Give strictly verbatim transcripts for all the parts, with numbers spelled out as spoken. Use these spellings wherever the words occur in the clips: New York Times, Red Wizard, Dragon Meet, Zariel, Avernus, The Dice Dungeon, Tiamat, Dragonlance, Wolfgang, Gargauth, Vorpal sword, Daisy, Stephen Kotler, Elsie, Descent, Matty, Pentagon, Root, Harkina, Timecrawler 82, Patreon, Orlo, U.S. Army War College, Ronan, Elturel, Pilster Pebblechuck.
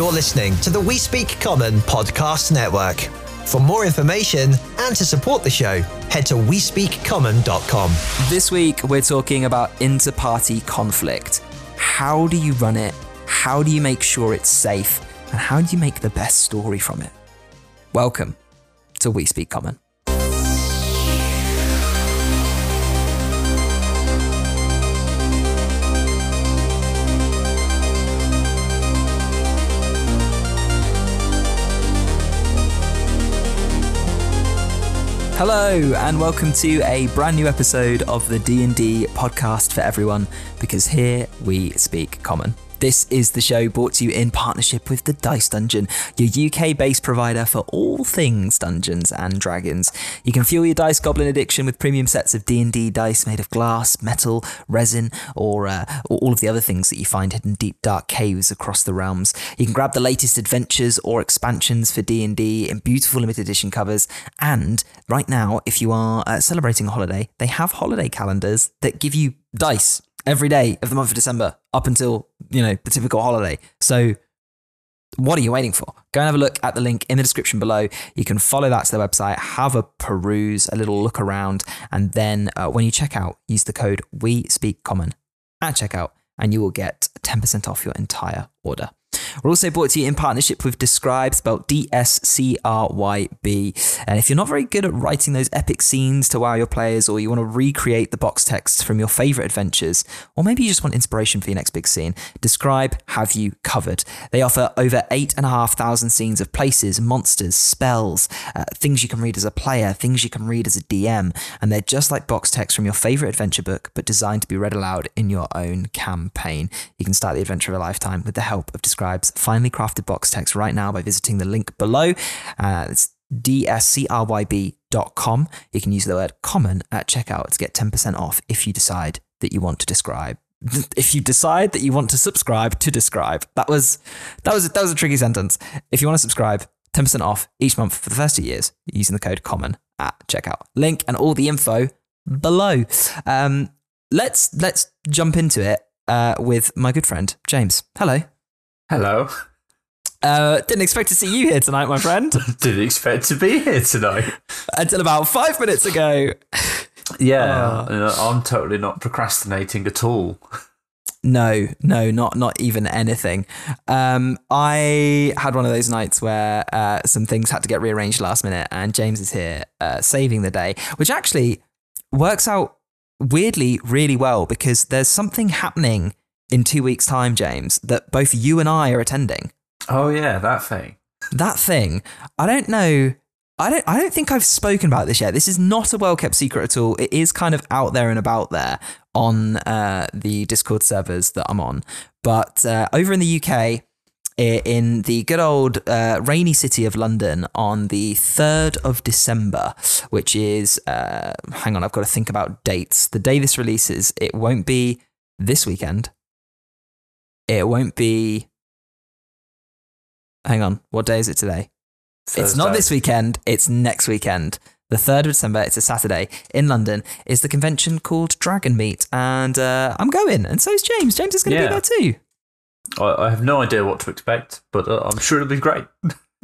You're listening to the We Speak Common podcast network. For more information and to support the show, head to we speak common dot com. This week, we're talking about inter-party conflict. How do you run it? How do you make sure it's safe? And how do you make the best story from it? Welcome to We Speak Common. Hello and welcome to a brand new episode of the D and D podcast for everyone, because here we speak common. This is the show brought to you in partnership with The Dice Dungeon, your U K-based provider for all things Dungeons and Dragons. You can fuel your dice goblin addiction with premium sets of D and D dice made of glass, metal, resin, or, uh, or all of the other things that you find hidden deep dark caves across the realms. You can grab the latest adventures or expansions for D and D in beautiful limited edition covers, and right now, if you are uh, celebrating a holiday, they have holiday calendars that give you dice every day of the month of December up until, you know, the typical holiday. So what are you waiting for? Go and have a look at the link in the description below. You can follow that to their website, have a peruse, a little look around, and then uh, when you check out, use the code WeSpeakCommon at checkout, and you will get ten percent off your entire order. We're also brought to you in partnership with dScryb, spelled D S C R Y B. And if you're not very good at writing those epic scenes to wow your players, or you want to recreate the box texts from your favourite adventures, or maybe you just want inspiration for your next big scene, dScryb have you covered. They offer over eight thousand five hundred scenes of places, monsters, spells, uh, things you can read as a player, things you can read as a D M, and they're just like box texts from your favourite adventure book, but designed to be read aloud in your own campaign. You can start the adventure of a lifetime with the help of dScryb. Finely crafted box text right now by visiting the link below. Uh, it's D S C R Y B dot com. You can use the word common at checkout to get ten percent off if you decide that you want to dScryb. If you decide that you want to subscribe to dScryb. That was, that was, that was a tricky sentence. If you want to subscribe, ten percent off each month for the first two years using the code common at checkout. Link and all the info below. Um, let's, let's jump into it uh, with my good friend, James. Hello. Hello. Uh, didn't expect to see you here tonight, my friend. Didn't expect to be here tonight. Until about five minutes ago. Yeah, uh, I'm totally not procrastinating at all. No, no, not not even anything. Um, I had one of those nights where uh, some things had to get rearranged last minute, and James is here uh, saving the day, which actually works out weirdly really well, because there's something happening in two weeks' time, James, that both you and I are attending. Oh yeah, that thing. That thing. I don't know. I don't I don't think I've spoken about this yet. This is not a well-kept secret at all. It is kind of out there and about there on uh, the Discord servers that I'm on. But uh, over in the U K, in the good old uh, rainy city of London, on the third of December, which is, uh, hang on, I've got to think about dates. The day this releases, it won't be this weekend. It won't be, hang on, what day is it today? Thursday. It's not this weekend, it's next weekend. The third of December, it's a Saturday, in London, is the convention called Dragon Meet, and uh, I'm going, and so is James. James is going to yeah. be there too. I, I have no idea what to expect, but uh, I'm sure it'll be great.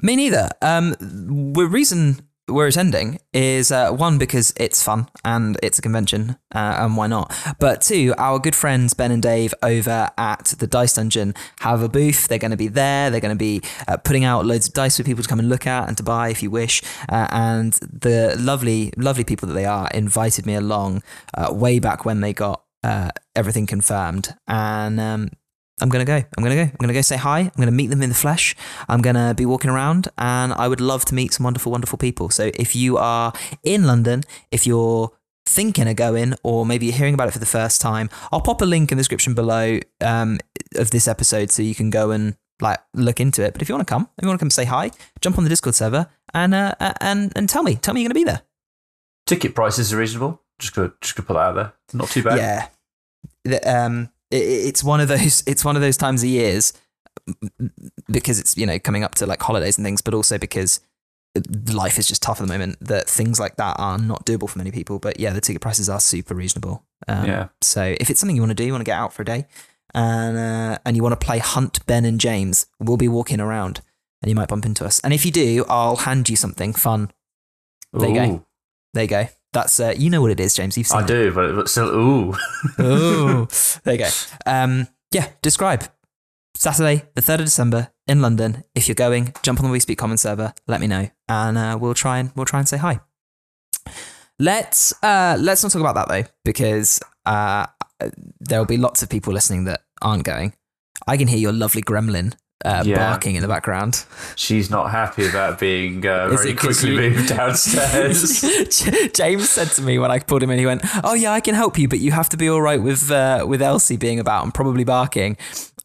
Me neither. Um, the reason we're attending is, uh, one, because it's fun and it's a convention, uh, and why not? But two, our good friends Ben and Dave over at the Dice Dungeon have a booth. They're going to be there. They're going to be uh, putting out loads of dice for people to come and look at and to buy if you wish. Uh, and the lovely, lovely people that they are invited me along uh, way back when they got uh, everything confirmed. And um, I'm going to go. I'm going to go. I'm going to go say hi. I'm going to meet them in the flesh. I'm going to be walking around, and I would love to meet some wonderful, wonderful people. So if you are in London, if you're thinking of going, or maybe you're hearing about it for the first time, I'll pop a link in the description below um, of this episode so you can go and like look into it. But if you want to come, if you want to come say hi, jump on the Discord server and uh, and and tell me. Tell me you're going to be there. Ticket prices are reasonable. Just going just to put that out there. It's not too bad. Yeah. The, um. It's one of those. It's one of those times of years, because it's, you know, coming up to like holidays and things, but also because life is just tough at the moment. That things like that are not doable for many people. But yeah, the ticket prices are super reasonable. Um, yeah. So if it's something you want to do, you want to get out for a day, and uh, and you want to play Hunt, Ben and James, we'll be walking around and you might bump into us. And if you do, I'll hand you something fun. There you go. There you go. That's uh, you know what it is, James. You've seen I it. do, but, but still, ooh. Ooh. There you go. Um, yeah, dScryb. Saturday, the third of December in London. If you're going, jump on the We Speak Common server. Let me know, and uh, we'll try and we'll try and say hi. Let's uh, let's not talk about that though, because uh, there will be lots of people listening that aren't going. I can hear your lovely gremlin uh, yeah. barking in the background. She's not happy about being uh, very quickly you... moved downstairs. James said to me when I pulled him in, he went, "Oh yeah, I can help you, but you have to be all right with uh, with Elsie being about and probably barking."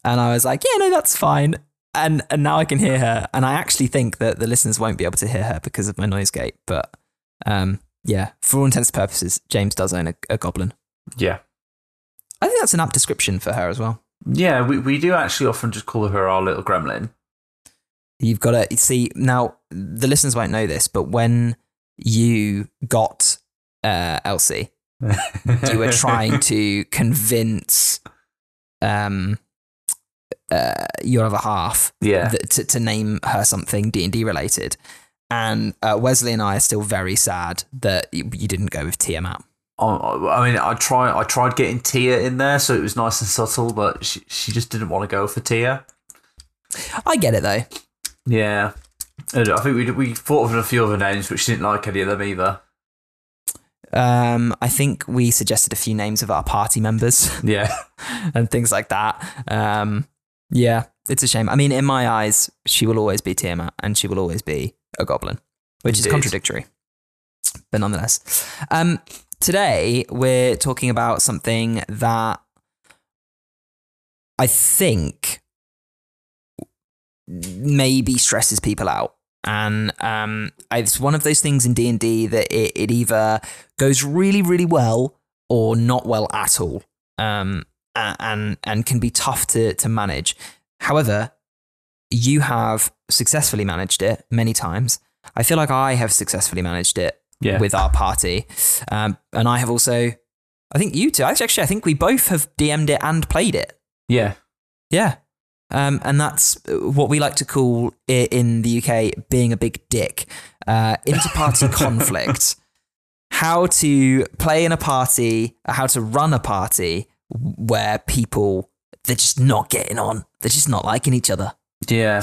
And I was like, yeah, no, that's fine. And and now I can hear her. And I actually think that the listeners won't be able to hear her because of my noise gate. But um, yeah, for all intents and purposes, James does own a, a goblin. Yeah. I think that's an apt description for her as well. Yeah, we, we do actually often just call her our little gremlin. You've got to see, now the listeners won't know this, but when you got uh, Elsie, you were trying to convince... um. Uh, your other half, yeah, th- to, to name her something D and D related. And uh, Wesley and I are still very sad that you, you didn't go with Tiamat. Oh, I mean, I try, I tried getting Tia in there, so it was nice and subtle, but she, she just didn't want to go for Tia. I get it though. Yeah, I think we we thought of a few other names, but she didn't like any of them either. Um, I think we suggested a few names of our party members. Yeah, and things like that. Um. Yeah, it's a shame. I mean, in my eyes, she will always be Tiamat and she will always be a goblin, which Indeed. is contradictory, but nonetheless. Um, today, we're talking about something that I think maybe stresses people out. And um, it's one of those things in D and D that it, it either goes really, really well or not well at all. Um and and can be tough to to manage. However, you have successfully managed it many times. I feel like I have successfully managed it yeah. with our party. Um, and I have also, I think you two, actually, I think we both have D M'd it and played it. Yeah. Yeah. Um, and that's what we like to call it in the U K, being a big dick. Uh, inter-party conflict. How to play in a party, how to run a party, where people, they're just not getting on. They're just not liking each other. Yeah.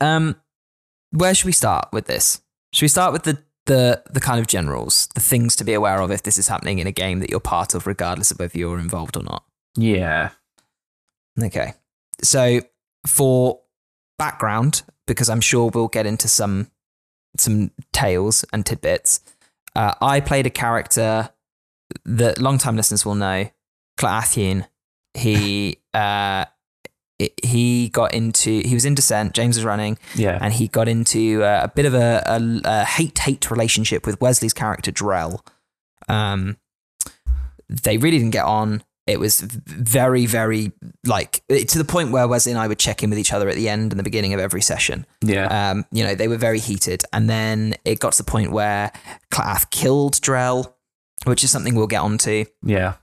Um, where should we start with this? Should we start with the, the the kind of generals, the things to be aware of if this is happening in a game that you're part of, regardless of whether you're involved or not? Yeah. Okay. So for background, because I'm sure we'll get into some, some tales and tidbits, uh, I played a character... the long-time listeners will know, Kla'athion. He uh, he got into he was in Descent. James was running, yeah, and he got into a, a bit of a, a, a hate-hate relationship with Wesley's character Drell. Um, they really didn't get on. It was very, very like to the point where Wesley and I would check in with each other at the end and the beginning of every session. Yeah, um, you know they were very heated, and then it got to the point where Kla'ath killed Drell, which is something we'll get onto. Yeah.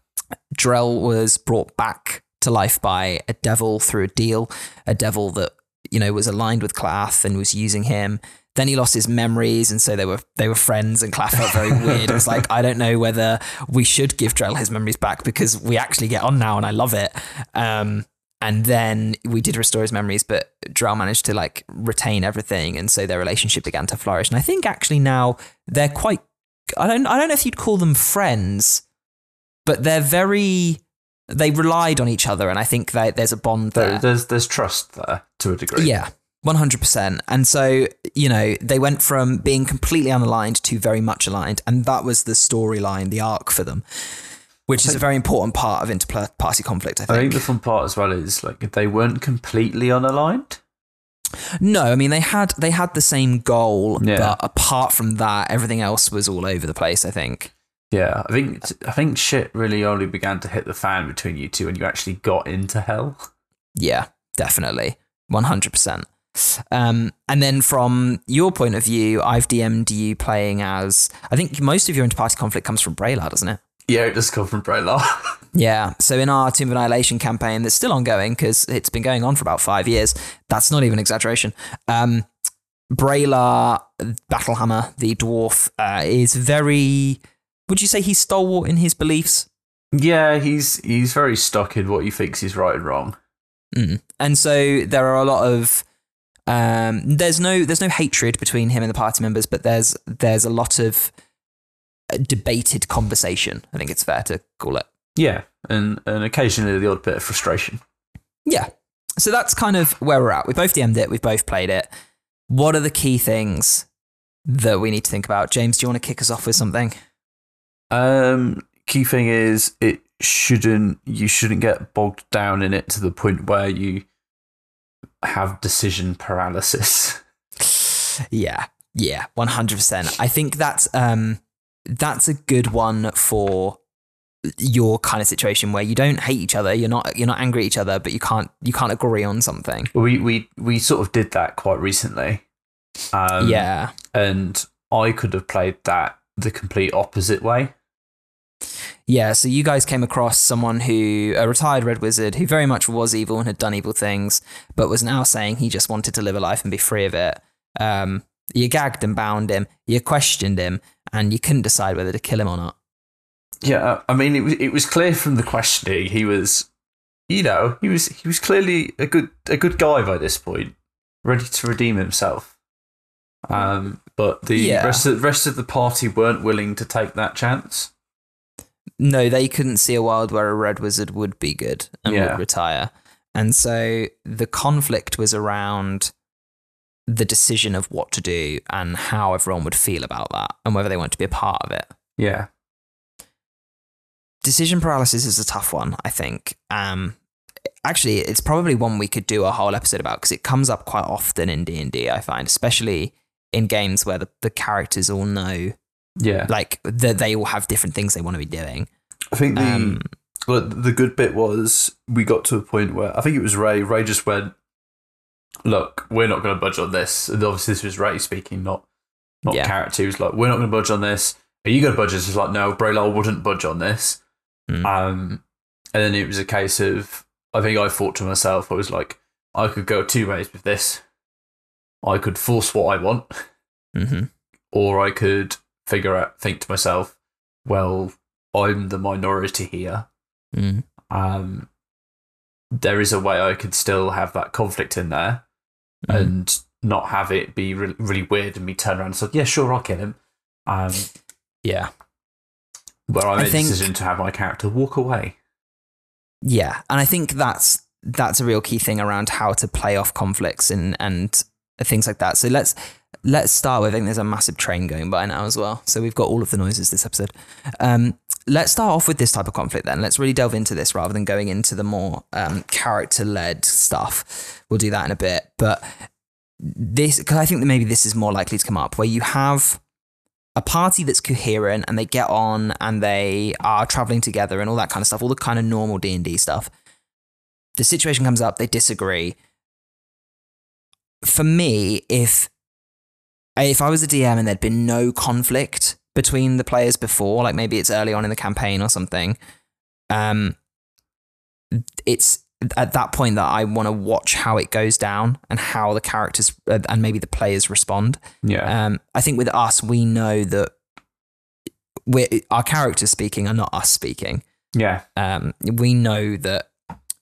Drell was brought back to life by a devil through a deal, a devil that, you know, was aligned with Kla'ath and was using him. Then he lost his memories, and so they were they were friends, and Kla'ath felt very weird. It was like, I don't know whether we should give Drell his memories back because we actually get on now and I love it. Um, and then we did restore his memories, but Drell managed to like retain everything, and so their relationship began to flourish. And I think actually now they're quite I don't I don't know if you'd call them friends, but they're very, they relied on each other. And I think that there's a bond there. There's, there's trust there to a degree. Yeah, one hundred percent. And so, you know, they went from being completely unaligned to very much aligned. And that was the storyline, the arc for them, which I is a very important part of inter-party conflict, I think. I think the fun part as well is like they weren't completely unaligned. No, I mean, they had they had the same goal, yeah. but apart from that, everything else was all over the place, I think. Yeah, I think I think shit really only began to hit the fan between you two when you actually got into hell. Yeah, definitely. one hundred percent. Um, and then from your point of view, I've D M'd you playing as... I think most of your inter-party conflict comes from Braelar, doesn't it? Yeah, it does come from Braelar. Yeah, so in our Tomb of Annihilation campaign that's still ongoing because it's been going on for about five years, that's not even exaggeration, um, Braelar Battlehammer, the dwarf, uh, is very, would you say he's stalwart in his beliefs? Yeah, he's he's very stuck in what he thinks is right and wrong. Mm. And so there are a lot of, um, there's no there's no hatred between him and the party members, but there's there's a lot of debated conversation, I think it's fair to call it. Yeah, and, and occasionally the odd bit of frustration. Yeah, so that's kind of where we're at. We both D M'd it, we've both played it. What are the key things that we need to think about? James, do you want to kick us off with something? Um, key thing is it shouldn't you shouldn't get bogged down in it to the point where you have decision paralysis. Yeah, yeah, one hundred percent. I think that's um that's a good one for your kind of situation where you don't hate each other, you're not you're not angry at each other, but you can't you can't agree on something. We we we sort of did that quite recently. Um, yeah, and I could have played that the complete opposite way. Yeah, so you guys came across someone who, a retired Red Wizard, who very much was evil and had done evil things, but was now saying he just wanted to live a life and be free of it. Um, you gagged and bound him, you questioned him, and you couldn't decide whether to kill him or not. Yeah, I mean, it was it was clear from the questioning he was, you know, he was he was clearly a good a good guy by this point, ready to redeem himself. Um, but the yeah. rest of, rest of the party weren't willing to take that chance. No, they couldn't see a world where a Red Wizard would be good and yeah. would retire, and so the conflict was around the decision of what to do and how everyone would feel about that and whether they want to be a part of it. Yeah. Decision paralysis is a tough one, I think. Um, actually, it's probably one we could do a whole episode about because it comes up quite often in D and D, I find, especially in games where the, the characters all know, yeah, like that they all have different things they want to be doing. I think the um, well, the good bit was we got to a point where I think it was Ray. Ray just went, look, we're not going to budge on this. And obviously this was Ray speaking, not not yeah. character. He was like, we're not going to budge on this. Are you going to budge on this? He's like, no, Braelar wouldn't budge on this. Mm. Um, and then it was a case of, I think I thought to myself, I was like, I could go two ways with this. I could force what I want, mm-hmm. or I could figure out, think to myself, well, I'm the minority here. Mm. Um, there is a way I could still have that conflict in there mm. and not have it be really, really weird and me turn around and say, yeah, sure, I'll kill him. Um, yeah. But I made I think, a decision to have my character walk away. Yeah, and I think that's that's a real key thing around how to play off conflicts and, and things like that. So let's let's start with, I think there's a massive train going by now as well. So we've got all of the noises this episode. Um, let's start off with this type of conflict then. Let's really delve into this rather than going into the more um, character-led stuff. We'll do that in a bit. But this, because I think that maybe this is more likely to come up, where you have a party that's coherent and they get on and they are traveling together and all that kind of stuff, all the kind of normal D and D stuff. The situation comes up, they disagree. For me, if if I was a D M and there'd been no conflict between the players before, like maybe it's early on in the campaign or something, um, it's at that point that I want to watch how it goes down and how the characters uh, and maybe the players respond. Yeah. Um, I think with us, we know that we're, our characters speaking are not us speaking. Yeah. Um, we know that,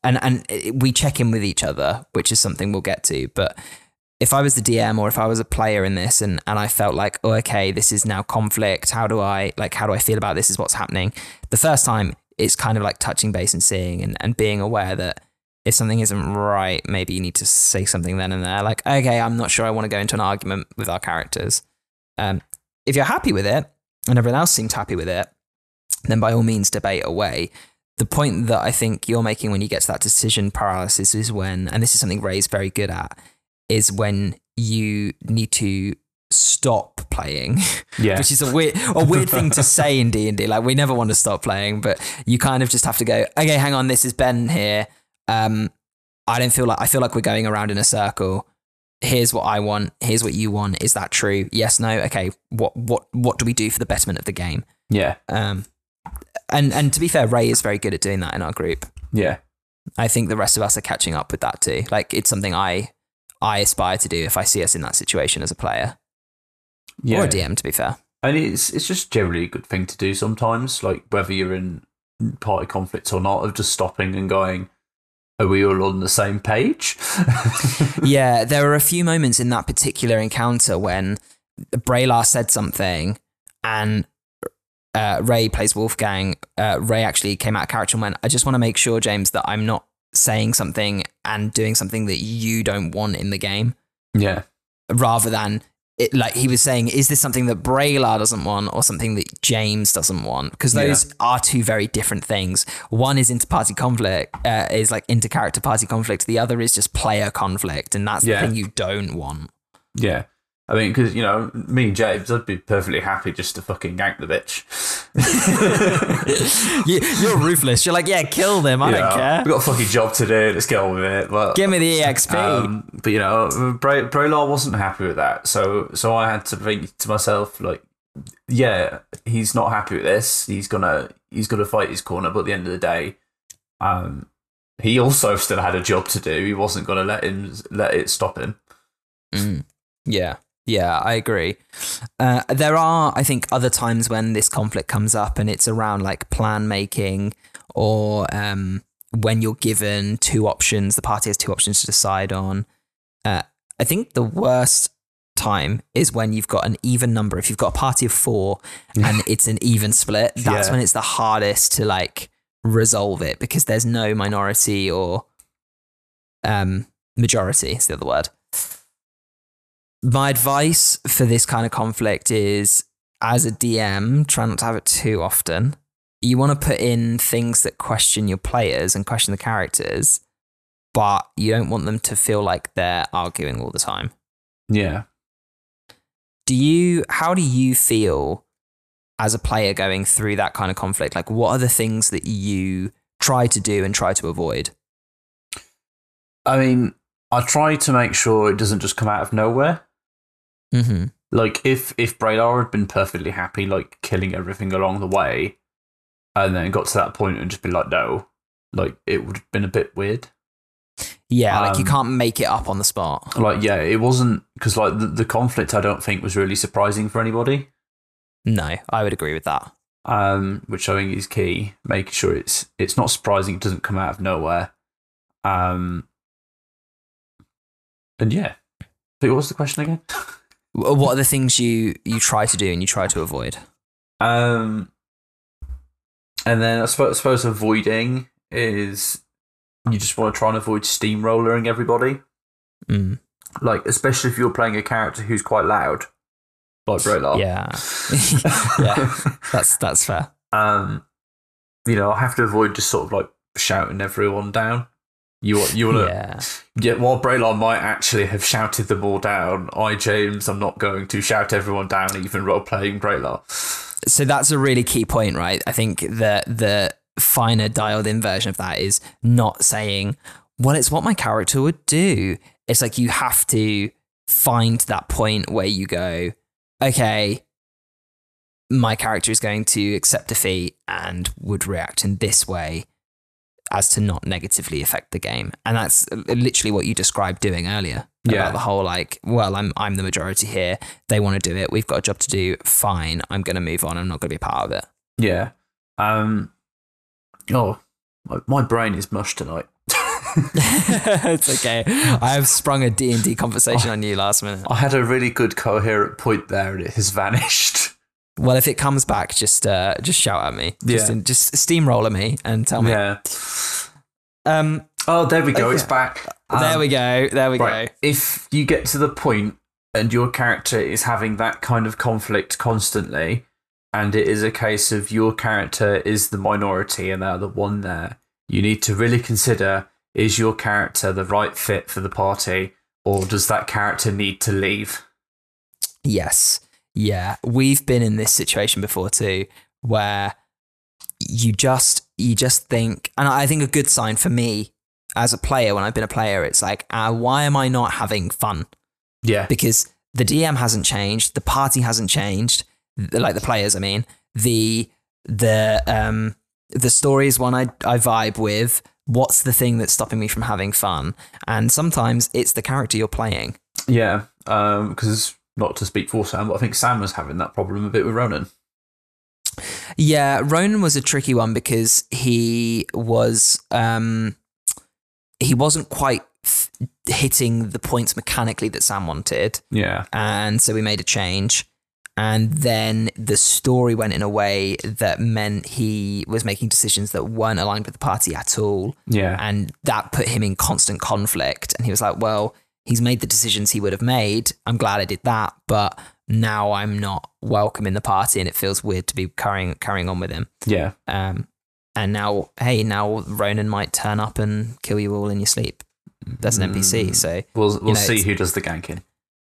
and, and we check in with each other, which is something we'll get to. But if I was the D M or if I was a player in this and, and I felt like, oh, okay, this is now conflict. How do I, like, how do I feel about this is what's happening? The first time, it's kind of like touching base and seeing and, and being aware that if something isn't right, maybe you need to say something then and there. Like, okay, I'm not sure I want to go into an argument with our characters. Um, if you're happy with it and everyone else seems happy with it, then by all means debate away. The point that I think you're making when you get to that decision paralysis is when, and this is something Ray's very good at, is when you need to stop playing, yeah. which is a weird a weird thing to say in D and D. Like, we never want to stop playing, but you kind of just have to go, okay, hang on, this is Ben here. Um, I don't feel like, I feel like we're going around in a circle. Here's what I want. Here's what you want. Is that true? Yes, no? Okay, what what what do we do for the betterment of the game? Yeah. Um, and and to be fair, Ray is very good at doing that in our group. Yeah, I think the rest of us are catching up with that too. Like, it's something I I aspire to do if I see us in that situation as a player, yeah. or a D M. To be fair, and it's it's just generally a good thing to do sometimes. Like, whether you're in party conflicts or not, of just stopping and going, are we all on the same page? Yeah, there were a few moments in that particular encounter when Braelar said something and uh, Ray plays Wolfgang. Uh, Ray actually came out of character and went, I just want to make sure, James, that I'm not saying something and doing something that you don't want in the game. Yeah. Rather than, it, like he was saying, is this something that Braelar doesn't want or something that James doesn't want? Because those yeah. are two very different things. One is inter-party conflict, uh, is like inter-character party conflict. The other is just player conflict, and that's yeah. the thing you don't want. Yeah. I mean, because, you know, me and James, I'd be perfectly happy just to fucking yank the bitch. you, you're ruthless. You're like, yeah, kill them. I you don't know, care. We've got a fucking job to do. Let's get on with it. But, give me the E X P. Um, but, you know, Bra- Braelar wasn't happy with that. So so I had to think to myself, like, yeah, he's not happy with this. He's going to he's gonna fight his corner. But at the end of the day, um, he also still had a job to do. He wasn't going to let him let it stop him. Mm. Yeah. Yeah, I agree. Uh, there are, I think, other times when this conflict comes up and it's around like plan making or um, when you're given two options, the party has two options to decide on. Uh, I think the worst time is when you've got an even number. If you've got a party of four and it's an even split, that's yeah. when it's the hardest to like resolve it, because there's no minority or um, majority is the other word. My advice for this kind of conflict is, as a D M, try not to have it too often. You want to put in things that question your players and question the characters, but you don't want them to feel like they're arguing all the time. Yeah. Do you, how do you feel as a player going through that kind of conflict? Like, what are the things that you try to do and try to avoid? I mean, I try to make sure it doesn't just come out of nowhere. Mm-hmm. Like, if if Braelar had been perfectly happy, like, killing everything along the way, and then got to that point and just been like, no, like, it would have been a bit weird. Yeah, um, like, you can't make it up on the spot. Like, yeah, it wasn't, because, like, the, the conflict, I don't think, was really surprising for anybody. No, I would agree with that. Um, which I think is key, making sure it's it's not surprising, it doesn't come out of nowhere. Um, and, yeah. But what was the question again? What are the things you, you try to do and you try to avoid? Um, and then I suppose, I suppose avoiding is, you just want to try and avoid steamrollering everybody. Mm. Like, especially if you're playing a character who's quite loud, like Braelar. Yeah, yeah, that's that's fair. Um, you know, I have to avoid just sort of like shouting everyone down. You want, you want yeah. to, yeah, while Braelar might actually have shouted them all down, I, James, I'm not going to shout everyone down, even role-playing Braelar. So that's a really key point, right? I think the, the finer dialed-in version of that is not saying, well, it's what my character would do. It's like, you have to find that point where you go, okay, my character is going to accept defeat and would react in this way, as to not negatively affect the game. And that's literally what you described doing earlier. Yeah. About the whole, like, well, I'm I'm the majority here. They want to do it. We've got a job to do. Fine. I'm going to move on. I'm not going to be a part of it. Yeah. Um. Oh, my, my brain is mush tonight. It's okay. I have sprung a D and D conversation I, on you last minute. I had a really good coherent point there and it has vanished. Well, if it comes back, just uh, just shout at me. Just, yeah. just steamroll at me and tell me. Yeah. Um. Oh, there we go. Okay. It's back. Um, there we go. There we right. go. If you get to the point and your character is having that kind of conflict constantly, and it is a case of your character is the minority and they're the one there, you need to really consider, is your character the right fit for the party, or does that character need to leave? Yes. Yeah, we've been in this situation before too, where you just you just think, and I think a good sign for me as a player, when I've been a player, it's like, uh, why am I not having fun? Yeah. Because the D M hasn't changed, the party hasn't changed, like the players, I mean, the the um the story is one I I vibe with. What's the thing that's stopping me from having fun? And sometimes it's the character you're playing. Yeah, because um, not to speak for Sam, but I think Sam was having that problem a bit with Ronan. Yeah, Ronan was a tricky one because he was um, he wasn't quite f- hitting the points mechanically that Sam wanted. Yeah, and so we made a change, and then the story went in a way that meant he was making decisions that weren't aligned with the party at all. Yeah, and that put him in constant conflict, and he was like, "Well, he's made the decisions he would have made. I'm glad I did that, but." Now I'm not welcome in the party, and it feels weird to be carrying carrying on with him. Yeah. Um, and now, hey, now Ronan might turn up and kill you all in your sleep. That's an N P C, so we'll we'll you know, see who does the ganking.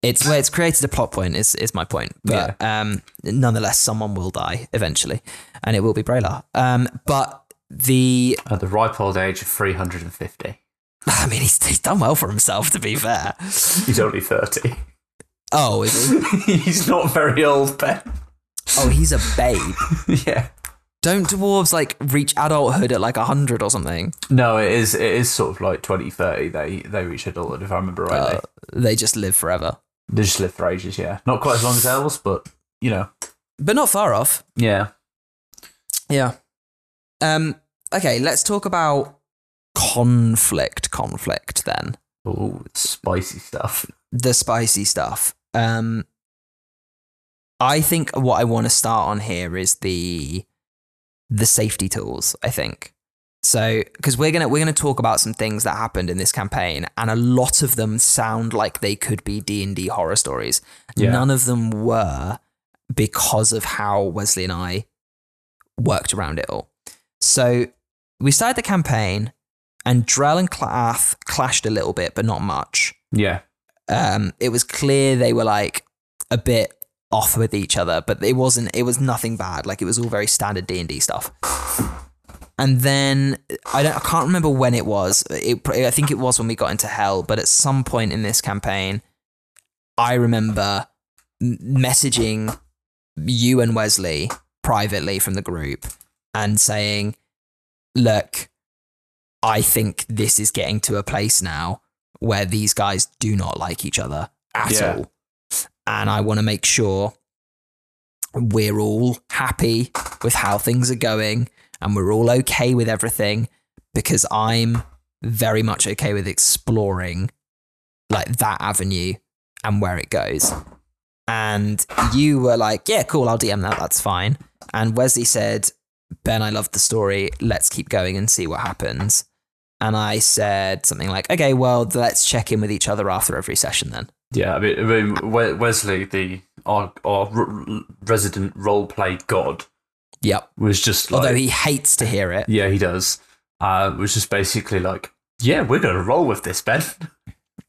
It's where well, it's created a plot point. Is is my point, but yeah. um, nonetheless, someone will die eventually, and it will be Braelar. Um, but the at the ripe old age of three hundred fifty. I mean, he's he's done well for himself. To be fair, he's only thirty. Oh, is he? He's not very old, Ben. Oh, he's a babe. Yeah. Don't dwarves like reach adulthood at like a hundred or something? No, it is. It is sort of like twenty, thirty. They they reach adulthood, if I remember rightly. Uh, they just live forever. They just live for ages. Yeah, not quite as long as elves, but you know, but not far off. Yeah. Yeah. Um. Okay, let's talk about conflict. Conflict then. Oh, spicy stuff. The spicy stuff. Um, I think what I want to start on here is the the safety tools. I think so because we're gonna we're gonna talk about some things that happened in this campaign, and a lot of them sound like they could be D and D horror stories. Yeah. None of them were because of how Wesley and I worked around it all. So we started the campaign, and Drell and Kla'ath clashed a little bit, but not much. Yeah. Um, it was clear they were like a bit off with each other, but it wasn't, it was nothing bad. Like it was all very standard D and D stuff. And then I don't, I can't remember when it was. It, I think it was when we got into hell, but at some point in this campaign, I remember messaging you and Wesley privately from the group and saying, look, I think this is getting to a place now where these guys do not like each other at yeah. all. And I want to make sure we're all happy with how things are going and we're all okay with everything, because I'm very much okay with exploring like that avenue and where it goes. And you were like, yeah, cool, I'll D M that, that's fine. And Wesley said, Ben, I love the story. Let's keep going and see what happens. And I said something like, okay, well, let's check in with each other after every session then. Yeah, I mean, I mean Wesley, the our, our r- resident roleplay god, yep. was just like... Although he hates to hear it. Yeah, he does. Uh, was just basically like, yeah, we're going to roll with this, Ben.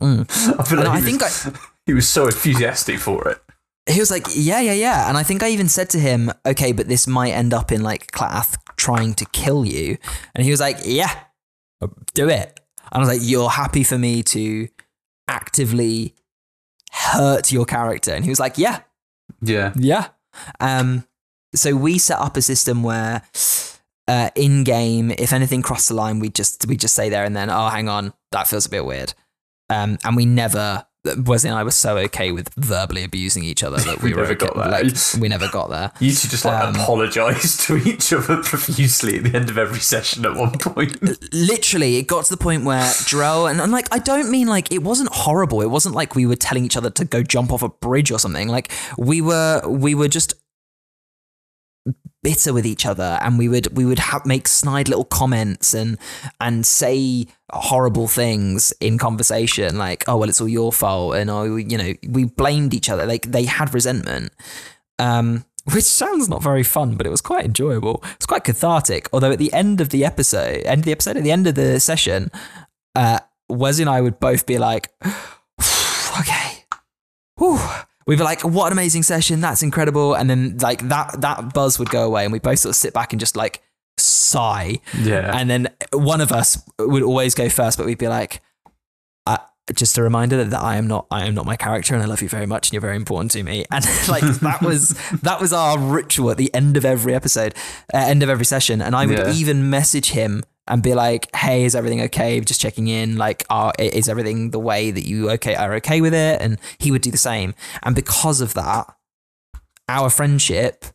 Mm. I feel like I was, think I, he was so enthusiastic for it. He was like, yeah, yeah, yeah. And I think I even said to him, okay, but this might end up in like Kla'ath trying to kill you. And he was like, yeah. Do it. And I was like, you're happy for me to actively hurt your character? And he was like, yeah. Yeah. Yeah. Um, so we set up a system where uh, in game, if anything crossed the line, we just we just say there and then, oh, hang on, that feels a bit weird. Um, and we never, Wesley and I were so okay with verbally abusing each other that we, we were never okay, got there. Like, we never got there. You two just like um, apologised to each other profusely at the end of every session at one point. Literally, it got to the point where Drell and I'm like, I don't mean like it wasn't horrible. It wasn't like we were telling each other to go jump off a bridge or something. Like we were, we were just bitter with each other, and we would we would ha- make snide little comments and and say horrible things in conversation, like, oh well, it's all your fault, and oh, you know, we blamed each other. Like they had resentment, um which sounds not very fun, but it was quite enjoyable. It's quite cathartic. Although at the end of the episode end of the episode at the end of the session, uh Wesley and I would both be like, okay, whew. We'd be like, what an amazing session. That's incredible. And then like that, that buzz would go away, and we both sort of sit back and just like sigh. Yeah. And then one of us would always go first, but we'd be like, I, just a reminder that, that I am not, I am not my character, and I love you very much, and you're very important to me. And like that was that was our ritual at the end of every episode, uh, end of every session. And I would yeah. even message him and be like, "Hey, is everything okay? Just checking in. Like, are is everything the way that you okay are okay with it?" And he would do the same. And because of that, our friendship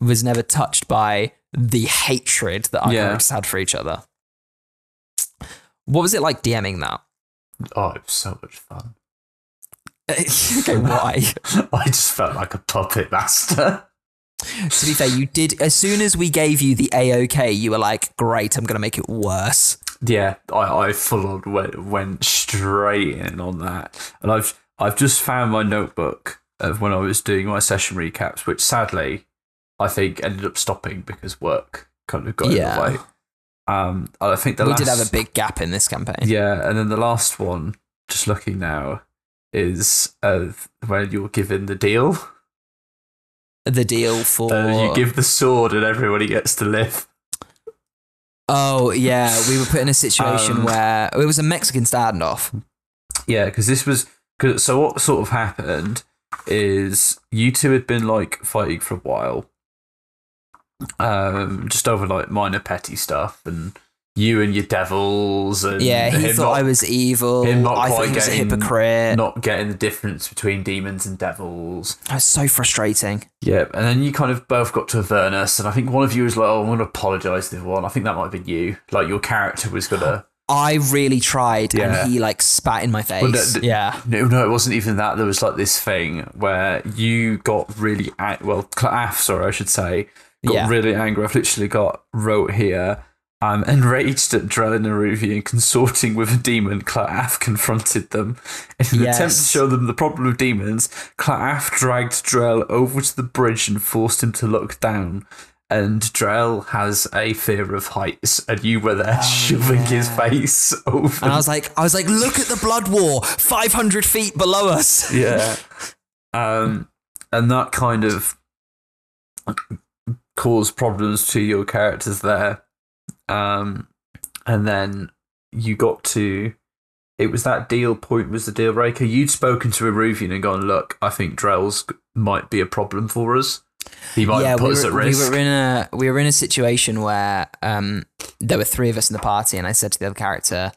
was never touched by the hatred that our yeah. characters had for each other. What was it like DMing that? Oh, it was so much fun. Okay, why? I just felt like a puppet master. To be fair, you did. As soon as we gave you the A O K, you were like, "Great, I'm going to make it worse." Yeah, I, I full on went, went straight in on that, and I've I've just found my notebook of when I was doing my session recaps, which sadly I think ended up stopping because work kind of got yeah. in the way. Um, I think the we last, did have a big gap in this campaign. Yeah, and then the last one, just looking now, is uh, when you're given the deal. The deal for... Uh, you give the sword and everybody gets to live. Oh, yeah. We were put in a situation um, where... It was a Mexican standoff. Yeah, because this was... Cause, so what sort of happened is you two had been, like, fighting for a while. Um, just over, like, minor petty stuff. And you and your devils. And yeah, he thought not, I was evil. Him not I quite thought he was getting, a hypocrite. Not getting the difference between demons and devils. That's so frustrating. Yeah, and then you kind of both got to Avernus, and I think one of you was like, "Oh, I'm going to apologise to the other one." I think that might have been you. Like, your character was going to... I really tried, yeah. and he, like, spat in my face. Well, no, th- yeah. No, no, it wasn't even that. There was, like, this thing where you got really... Ang- well, Kla'ath, sorry, I should say... Got yeah. really angry. I've literally got wrote here, um, enraged at Drell and Iruvian consorting with a demon. Kla'ath confronted them in an yes. attempt to show them the problem of demons. Kla'ath dragged Drell over to the bridge and forced him to look down. And Drell has a fear of heights, and you were there oh, shoving yeah. his face over. And I was like, I was like, look at the blood war, five hundred feet below us. Yeah, um, and that kind of. Cause problems to your characters there, um, and then you got to it was that deal point was the deal breaker. You'd spoken to Iruvian and gone, "Look, I think Drell's might be a problem for us. He might yeah, put we us were, at risk." We were in a we were in a situation where um, there were three of us in the party, and I said to the other character,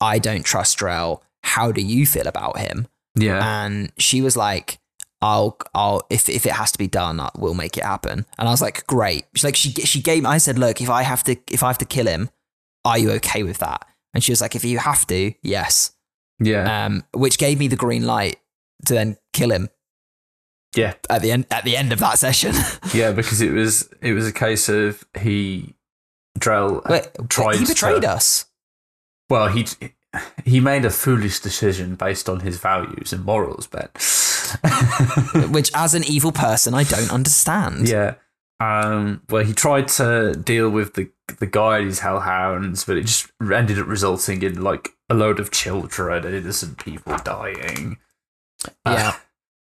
"I don't trust Drell. How do you feel about him?" Yeah, and she was like. I'll, I'll. If if it has to be done, I, we'll make it happen. And I was like, great. She's like, she she gave. I said, look, if I have to, if I have to kill him, are you okay with that? And she was like, if you have to, yes. Yeah. Um, which gave me the green light to then kill him. Yeah. At the end, at the end of that session. Yeah, because it was it was a case of he, Drell Wait, tried. He betrayed to, us. Well, he he made a foolish decision based on his values and morals, Ben. Which, as an evil person, I don't understand. Yeah. Um, well, he tried to deal with the the guy and his hellhounds, but it just ended up resulting in like a load of children and innocent people dying. Yeah.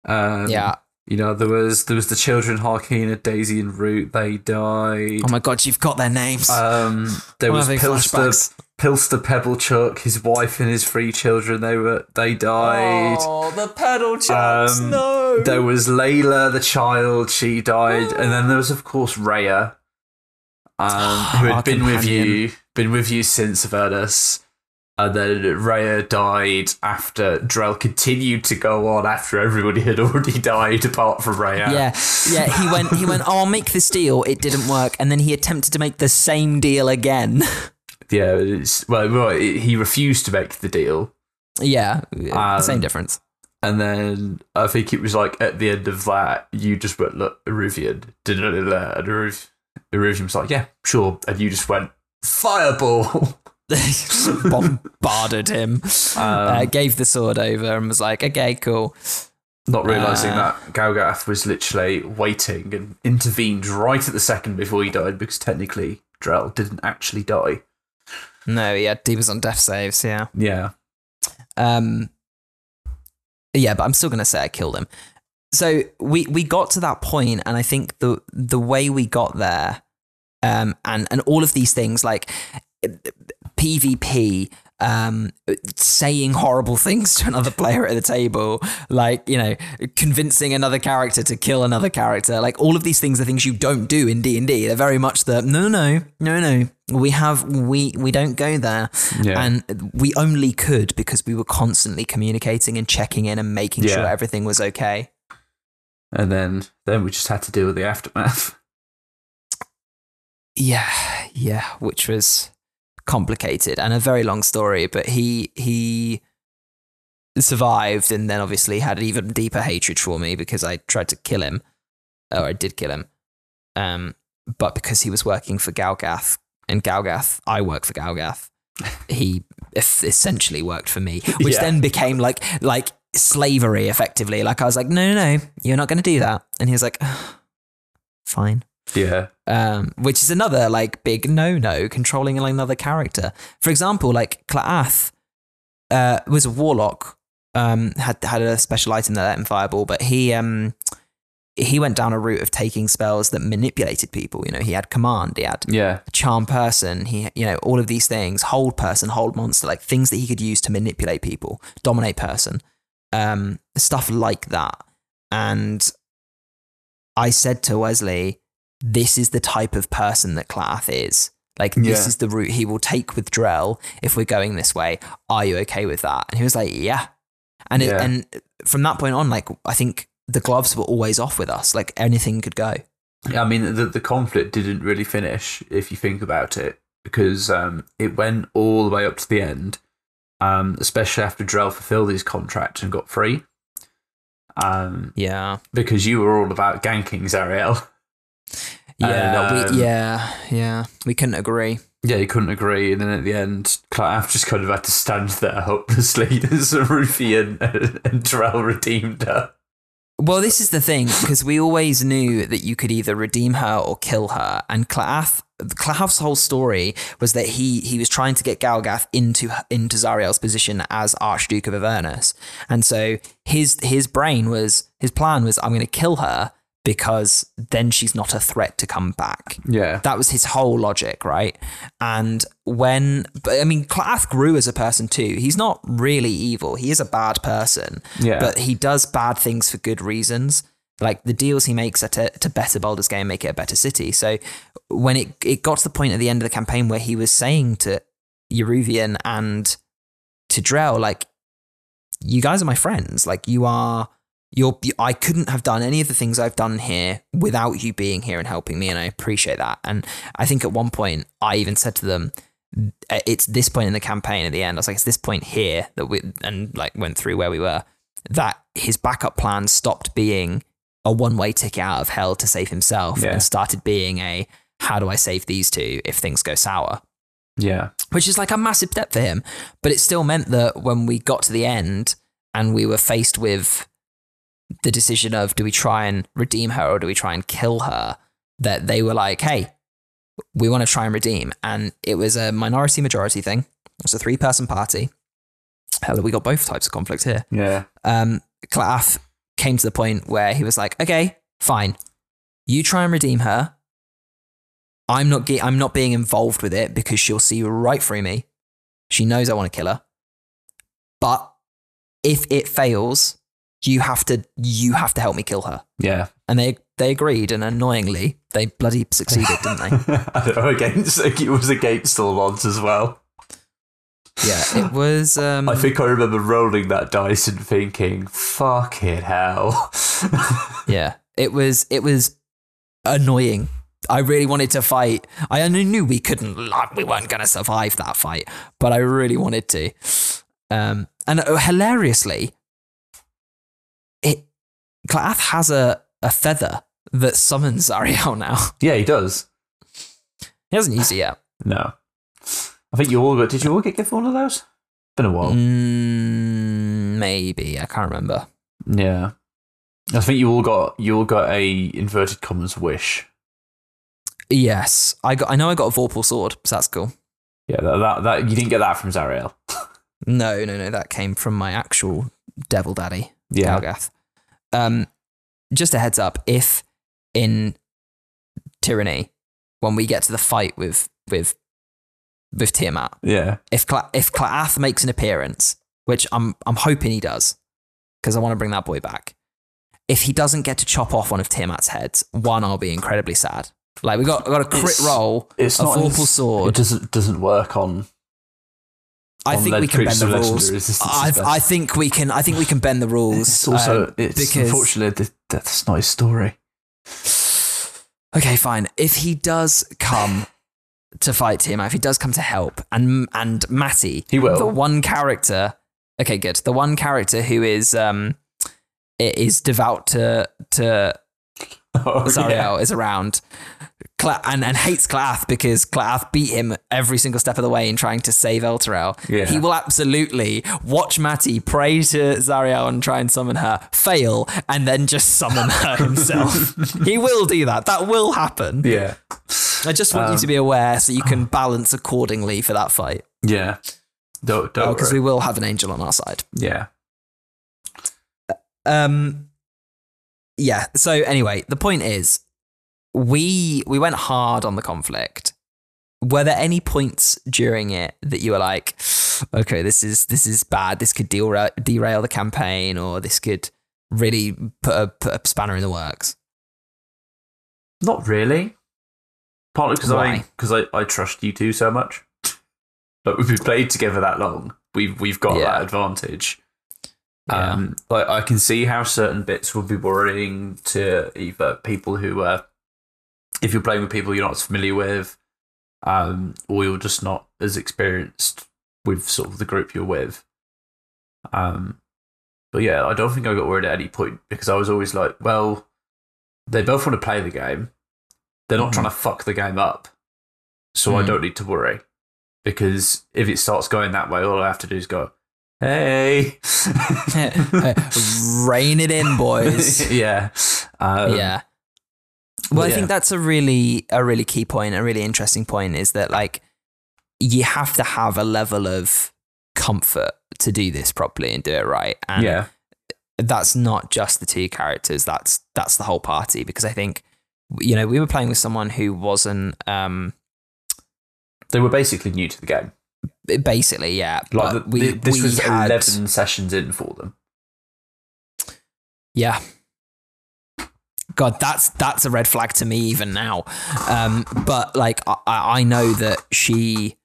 Uh, um, yeah. You know, there was there was the children Harkina, Daisy, and Root. They died. Oh my God, you've got their names. Um, there I'm was Pilster Pilster Pebblechuck, his wife and his three children. They were they died. Oh, the Pebblechucks! Um, no. There was Layla, the child. She died, oh. and then there was, of course, Raya, um, who had Our been companion. with you, been with you since Avernus. And then Raya died after Drell continued to go on after everybody had already died apart from Raya. Yeah, yeah. He went. He went. Oh, I'll make this deal. It didn't work, and then he attempted to make the same deal again. Yeah. It's, well, well, he refused to make the deal. Yeah. Um, same difference. And then I think it was like at the end of that, you just went, "Look, Iruvian," and Iruvian was like, "Yeah, sure," and you just went, "Fireball." Bombarded him, um, uh, gave the sword over and was like, okay, cool. Not realising uh, that Gargauth was literally waiting and intervened right at the second before he died, because technically Drell didn't actually die. No, he had demons on death saves, yeah. Yeah. Um, yeah, but I'm still going to say I killed him. So we, we got to that point, and I think the the way we got there um, and, and all of these things, like... P V P, um, saying horrible things to another player at the table, like, you know, convincing another character to kill another character. Like, all of these things are things you don't do in D and D. They're very much the, no, no, no, no. We have, we, we don't go there. Yeah. And we only could because we were constantly communicating and checking in and making yeah. sure everything was okay. And then, then we just had to deal with the aftermath. Yeah, yeah, which was complicated and a very long story, but he he survived and then obviously had an even deeper hatred for me because I tried to kill him, or I did kill him. Um, but because he was working for Gargauth, and Gargauth, I work for Gargauth, he essentially worked for me, which yeah. then became like like slavery effectively. Like I was like, no, no, no, you're not going to do that. And he was like, oh, fine. Yeah. Um, which is another like big no-no, controlling another character. For example, like Kla'ath uh, was a warlock, um, had had a special item that let him fireball, but he um, he went down a route of taking spells that manipulated people. You know, he had command, he had yeah. charm person, he you know all of these things, hold person, hold monster, like things that he could use to manipulate people, dominate person, um, stuff like that. And I said to Wesley, this is the type of person that Kla'ath is. Like, yeah. this is the route he will take with Drell if we're going this way. Are you okay with that? And he was like, yeah. And yeah. It, and from that point on, like, I think the gloves were always off with us. Like, anything could go. Yeah, I mean, the, the conflict didn't really finish, if you think about it, because um, it went all the way up to the end, um, especially after Drell fulfilled his contract and got free. Um, yeah. Because you were all about ganking Zariel. Yeah, um, we, yeah, yeah. We couldn't agree. Yeah, you couldn't agree. And then at the end, Kla'ath just kind of had to stand there hopelessly as Iruvian and, and Drell redeemed her. Well, this is the thing, because we always knew that you could either redeem her or kill her. And Kla'ath, Kla'ath's whole story was that he he was trying to get Galgath into into Zariel's position as Archduke of Avernus. And so his his brain was, his plan was, I'm going to kill her, because then she's not a threat to come back. Yeah. That was his whole logic, right? And when, but I mean, Kla'ath grew as a person too. He's not really evil. He is a bad person. Yeah. But he does bad things for good reasons. Like the deals he makes are to, to better Baldur's Gate and make it a better city. So when it, it got to the point at the end of the campaign where he was saying to Iruvian and to Drell, like, you guys are my friends. Like, you are... You're, I couldn't have done any of the things I've done here without you being here and helping me, and I appreciate that. And I think at one point I even said to them, it's this point in the campaign at the end, I was like, it's this point here that we, and like went through where we were, that his backup plan stopped being a one-way ticket out of hell to save himself yeah. and started being a, how do I save these two if things go sour? Yeah. Which is like a massive step for him. But it still meant that when we got to the end and we were faced with the decision of, do we try and redeem her or do we try and kill her, that they were like, hey, we want to try and redeem. And it was a minority majority thing. It was a three person party. Hell, we got both types of conflict here. Yeah. Um, Kla'ath came to the point where he was like, okay, fine. You try and redeem her. I'm not, ge- I'm not being involved with it because she'll see right through me. She knows I want to kill her. But if it fails, you have to, you have to help me kill her. Yeah. And they, they agreed, and annoyingly, they bloody succeeded, didn't they? I don't know, against, it was against all odds as well. Yeah, it was... Um, I think I remember rolling that dice and thinking, fucking hell. Yeah, it was, it was annoying. I really wanted to fight. I only knew we couldn't, like, we weren't going to survive that fight, but I really wanted to. Um, and uh, hilariously... Kla'ath has a, a feather that summons Zariel now. Yeah, he does. He hasn't used it yet. No. I think you all got... Did you all get given one of those? Been a while. Mm, maybe. I can't remember. Yeah. I think you all got you all got a inverted commas wish. Yes. I got. I know I got a Vorpal sword, so that's cool. Yeah, that, that, that you didn't get that from Zariel. No, no, no. That came from my actual devil daddy, yeah. Gargauth. Um, just a heads up, if in Tyranny, when we get to the fight with with with Tiamat. Yeah. If Kla- if Kla'ath makes an appearance, which I'm I'm hoping he does, because I want to bring that boy back. If he doesn't get to chop off one of Tiamat's heads, one, I'll be incredibly sad. Like, we got we got a crit it's, roll, it's a Vorpal sword. It doesn't doesn't work on. I on think we can bend the rules. I, I think we can. I think we can bend the rules. It's also, um, it's unfortunately that's not his story. Okay, fine. If he does come to fight Tiamat, if he does come to help, and and Matty, he will. The one character. Okay, good. The one character who is um, is devout to to. Oh, Zariel yeah. is around Cla- and, and hates Kla'ath because Kla'ath beat him every single step of the way in trying to save Elturel. Yeah. He will absolutely watch Matty pray to Zariel and try and summon her, fail, and then just summon her himself. He will do that. That will happen. Yeah. I just want um, you to be aware so you can balance accordingly for that fight. Yeah. Don't, don't oh, because we will have an angel on our side. Yeah. Um... Yeah, so anyway, the point is, we we went hard on the conflict. Were there any points during it that you were like, okay, this is this is bad, this could derail, derail the campaign, or this could really put a, put a spanner in the works? Not really. Partly because I, because I, I trust you two so much. Like, we've played together that long. We've, we've got yeah. that advantage. Yeah. Um, like, I can see how certain bits would be worrying to either people who are, if you're playing with people you're not as familiar with, um, or you're just not as experienced with sort of the group you're with. Um, but yeah, I don't think I got worried at any point because I was always like, well, they both want to play the game. They're not mm. trying to fuck the game up. So mm. I don't need to worry, because if it starts going that way, all I have to do is go, hey, rein it in, boys. yeah, um, yeah. Well, yeah. I think that's a really, a really key point, a really interesting point, is that like you have to have a level of comfort to do this properly and do it right. And yeah, that's not just the two characters. That's that's the whole party, because I think, you know, we were playing with someone who wasn't. Um, they were basically new to the game. Basically, yeah. Like the, we, the, this we was had... eleven sessions in for them. Yeah. God, that's that's a red flag to me even now. Um, but like, I, I know that she,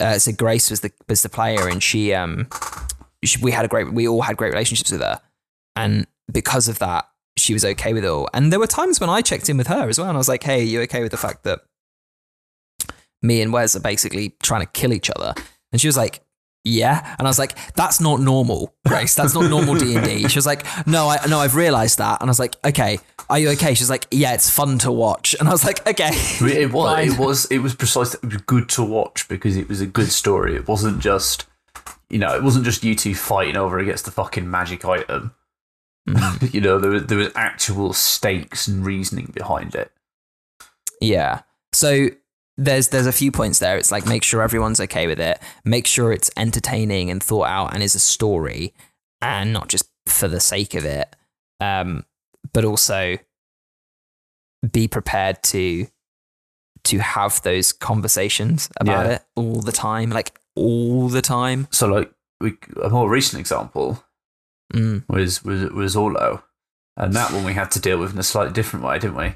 uh, so Grace was the was the player, and she, um, she, we had a great, we all had great relationships with her, and because of that, she was okay with it all. And there were times when I checked in with her as well, and I was like, "Hey, are you okay with the fact that me and Wes are basically trying to kill each other?" And she was like, yeah. And I was like, that's not normal, Grace. That's not normal D and D. She was like, no, I no, I've realized that. And I was like, okay, are you okay? She was like, yeah, it's fun to watch. And I was like, okay. It was, it was, it was precisely, it was good to watch because it was a good story. It wasn't just, you know, it wasn't just you two fighting over against the fucking magic item. Mm. You know, there was, there was actual stakes and reasoning behind it. Yeah. So, There's there's a few points there. It's like, make sure everyone's okay with it. Make sure it's entertaining and thought out and is a story and not just for the sake of it. Um, but also be prepared to to have those conversations about yeah. it all the time, like all the time. So like we, a more recent example mm. was, was, was Orlo. And that one we had to deal with in a slightly different way, didn't we?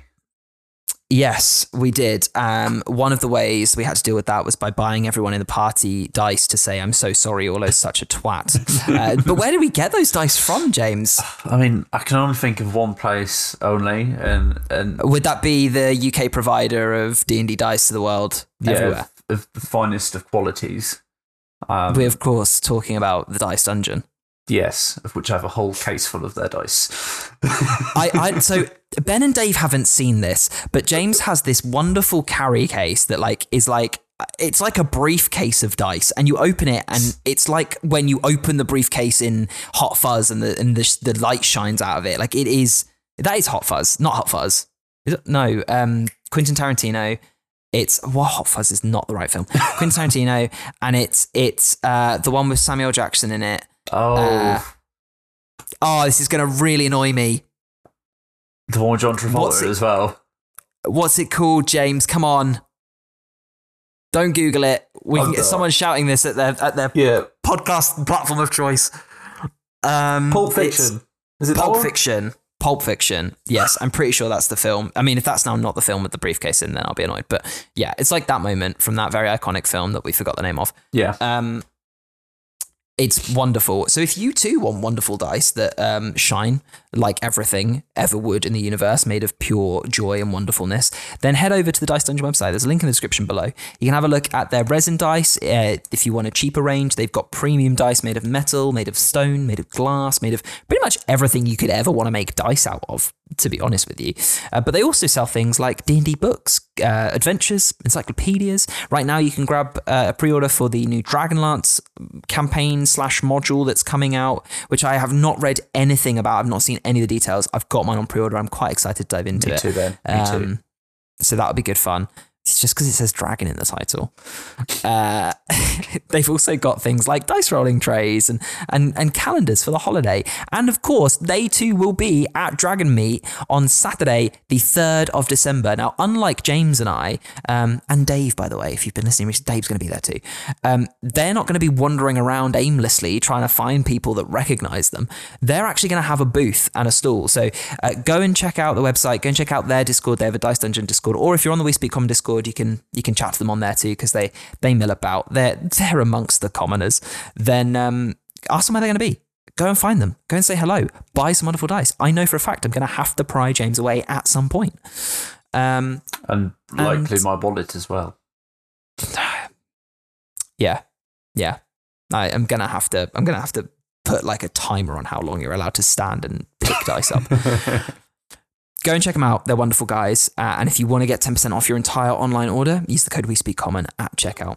Yes, we did. Um, one of the ways we had to deal with that was by buying everyone in the party dice to say, I'm so sorry, Orlo's such a twat. Uh, but where did we get those dice from, James? I mean, I can only think of one place only. and, and Would that be the U K provider of D and D dice to the world? Yeah, everywhere? Of, of the finest of qualities. Um, We're, of course, talking about The Dice Dungeon. Yes, of which I have a whole case full of their dice. I, I so Ben and Dave haven't seen this, but James has this wonderful carry case that like is like it's like a briefcase of dice, and you open it, and it's like when you open the briefcase in Hot Fuzz, and the and the, the light shines out of it. Like it is that is Hot Fuzz, not Hot Fuzz. No, um, Quentin Tarantino. It's well, Hot Fuzz is not the right film. Quentin Tarantino, and it's it's uh, the one with Samuel Jackson in it. Oh, uh, oh! This is going to really annoy me. The one with John Travolta it, as well. What's it called, James? Come on. Don't Google it. We oh, can get God. someone shouting this at their at their yeah. podcast platform of choice. Um, Pulp Fiction. Is it Pulp Fiction? Pulp Fiction. Yes, I'm pretty sure that's the film. I mean, if that's now not the film with the briefcase in, then I'll be annoyed. But yeah, it's like that moment from that very iconic film that we forgot the name of. Yeah. Um, it's wonderful. So if you too want wonderful dice that um, shine like everything ever would in the universe, made of pure joy and wonderfulness, then head over to the Dice Dungeon website. There's a link in the description below. You can have a look at their resin dice. Uh, if you want a cheaper range, they've got premium dice made of metal, made of stone, made of glass, made of pretty much everything you could ever want to make dice out of, to be honest with you. Uh, but they also sell things like D and D books, uh, adventures, encyclopedias. Right now you can grab uh, a pre-order for the new Dragonlance campaign slash module that's coming out, which I have not read anything about. I've not seen any of the details. I've got mine on pre-order. I'm quite excited to dive into Me it. Too, ben. Me um, too. So that'll be good fun. It's just because it says dragon in the title. Uh, they've also got things like dice rolling trays and, and and calendars for the holiday. And of course, they too will be at Dragon Meet on Saturday, the third of December. Now, unlike James and I, um, and Dave, by the way, if you've been listening, Dave's going to be there too. Um, they're not going to be wandering around aimlessly trying to find people that recognize them. They're actually going to have a booth and a stall. So uh, go and check out the website. Go and check out their Discord. They have a Dice Dungeon Discord. Or if you're on the We Speak Common Discord, you can you can chat to them on there too, because they they mill about. They're they're amongst the commoners. Then um, ask them where they're going to be. Go and find them. Go and say hello. Buy some wonderful dice. I know for a fact I'm going to have to pry James away at some point. Um, and likely and, my wallet as well. Yeah, yeah. I, I'm gonna have to. I'm gonna have to put like a timer on how long you're allowed to stand and pick dice up. Go and check them out. They're wonderful guys. Uh, and if you want to get ten percent off your entire online order, use the code WeSpeakCommon at checkout.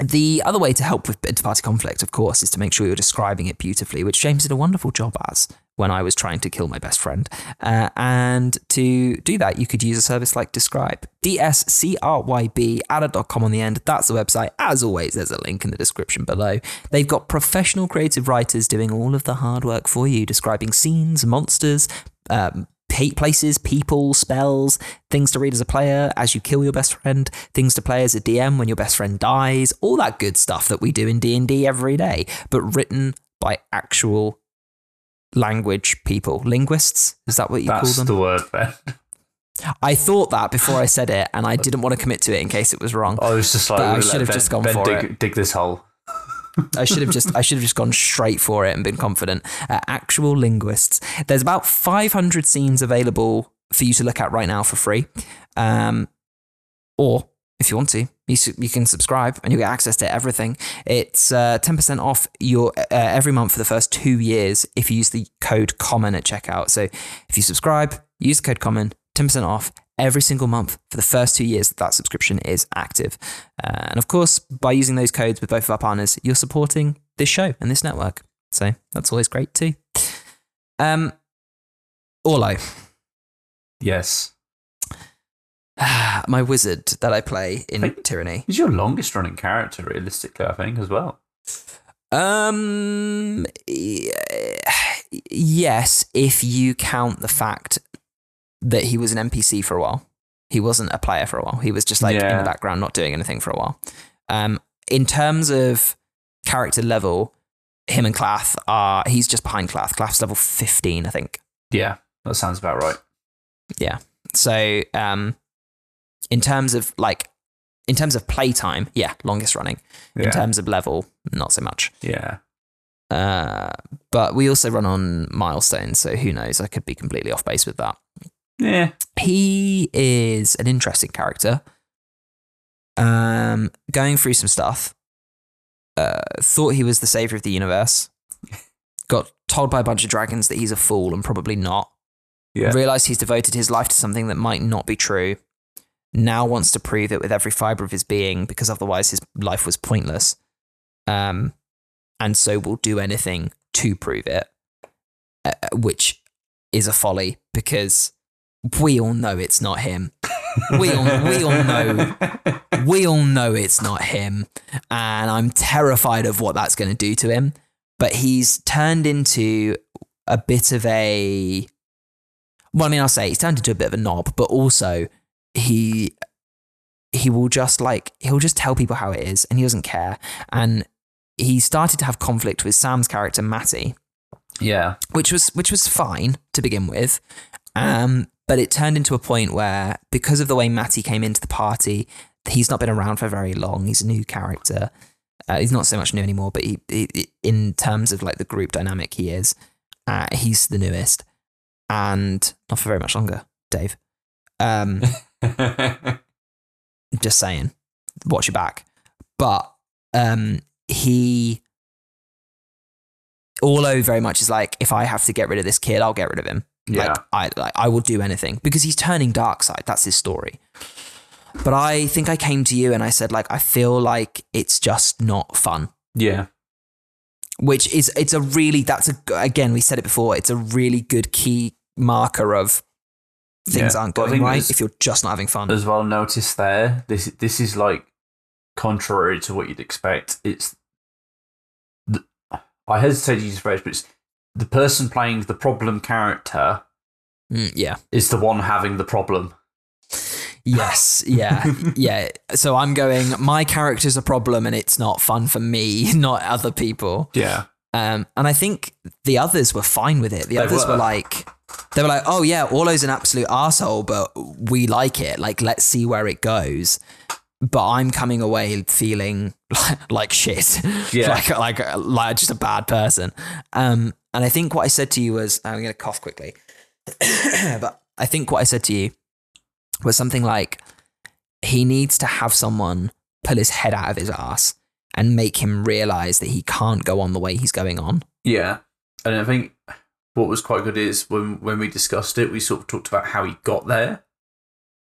The other way to help with interparty conflict, of course, is to make sure you're describing it beautifully, which James did a wonderful job as when I was trying to kill my best friend. Uh, and to do that, you could use a service like dScryb, D S C R Y B, add a .com on the end. That's the website. As always, there's a link in the description below. They've got professional creative writers doing all of the hard work for you, describing scenes, monsters, um, hate places, people, spells, things to read as a player as you kill your best friend, things to play as a D M when your best friend dies, all that good stuff that we do in D and D every day, but written by actual language people. Linguists? Is that what you That's call them? That's the word, Ben. I thought that before I said it, and I didn't want to commit to it in case it was wrong. I was just like, I should have ben, just gone ben for dig, it. Dig this hole. I should have just I should have just gone straight for it and been confident. Uh, actual linguists. There's about five hundred scenes available for you to look at right now for free. Um, or if you want to, you, su- you can subscribe and you get access to everything. It's uh, ten percent off your uh, every month for the first two years if you use the code COMMON at checkout. So if you subscribe, use the code COMMON, ten percent off every single month for the first two years that that subscription is active. Uh, and of course, by using those codes with both of our partners, you're supporting this show and this network. So that's always great too. Um, Orlo. Yes. My wizard that I play in I, Tyranny. He's your longest running character, realistically, I think, as well. Um, yes, if you count the fact that he was an N P C for a while. He wasn't a player for a while. He was just like yeah. in the background, not doing anything for a while. Um, in terms of character level, him and Kla'ath are, he's just behind Kla'ath. Kla'ath's level fifteen, I think. Yeah, that sounds about right. Yeah. So um, in terms of like, in terms of playtime, yeah, longest running. Yeah. In terms of level, not so much. Yeah. Uh, but we also run on milestones. So who knows? I could be completely off base with that. Yeah, he is an interesting character. Um, going through some stuff, uh, thought he was the savior of the universe. Got told by a bunch of dragons that he's a fool and probably not. Yeah. Realized he's devoted his life to something that might not be true. Now wants to prove it with every fiber of his being because otherwise his life was pointless. Um, and so will do anything to prove it, uh, which is a folly because we all know it's not him. We all, we all know, we all know it's not him. And I'm terrified of what that's going to do to him. But he's turned into a bit of a, well, I mean, I'll say he's turned into a bit of a knob, but also he he will just like, he'll just tell people how it is and he doesn't care. And he started to have conflict with Sam's character, Matty. Yeah. Which was, which was fine to begin with. Um, but it turned into a point where, because of the way Matty came into the party, he's not been around for very long. He's a new character. Uh, he's not so much new anymore, but he, he, in terms of like the group dynamic he is, uh, he's the newest. And not for very much longer, Dave. Um, just saying, watch your back. But um, he, Orlo very much is like, if I have to get rid of this kid, I'll get rid of him. Yeah. Like, I, like, I will do anything, because he's turning dark side. That's his story. But I think I came to you and I said, like, I feel like it's just not fun. Yeah. Which is, it's a really, that's a, again, we said it before, it's a really good key marker of things yeah. aren't going right if you're just not having fun. As well, notice there, this this is like contrary to what you'd expect. It's, the, I hesitate to use the phrase, but it's the person playing the problem character mm, yeah. is the one having the problem. Yes, yeah, yeah. So I'm going, my character's a problem and it's not fun for me, not other people. Yeah. Um, and I think the others were fine with it. The they others were. were like, they were like, oh yeah, Orlo's an absolute arsehole, but we like it. Like, let's see where it goes. But I'm coming away feeling like, like shit. Yeah. like, like, like just a bad person. Um, and I think what I said to you was, I'm going to cough quickly, but I think what I said to you was something like, he needs to have someone pull his head out of his ass and make him realise that he can't go on the way he's going on. Yeah. And I think what was quite good is when, when we discussed it, we sort of talked about how he got there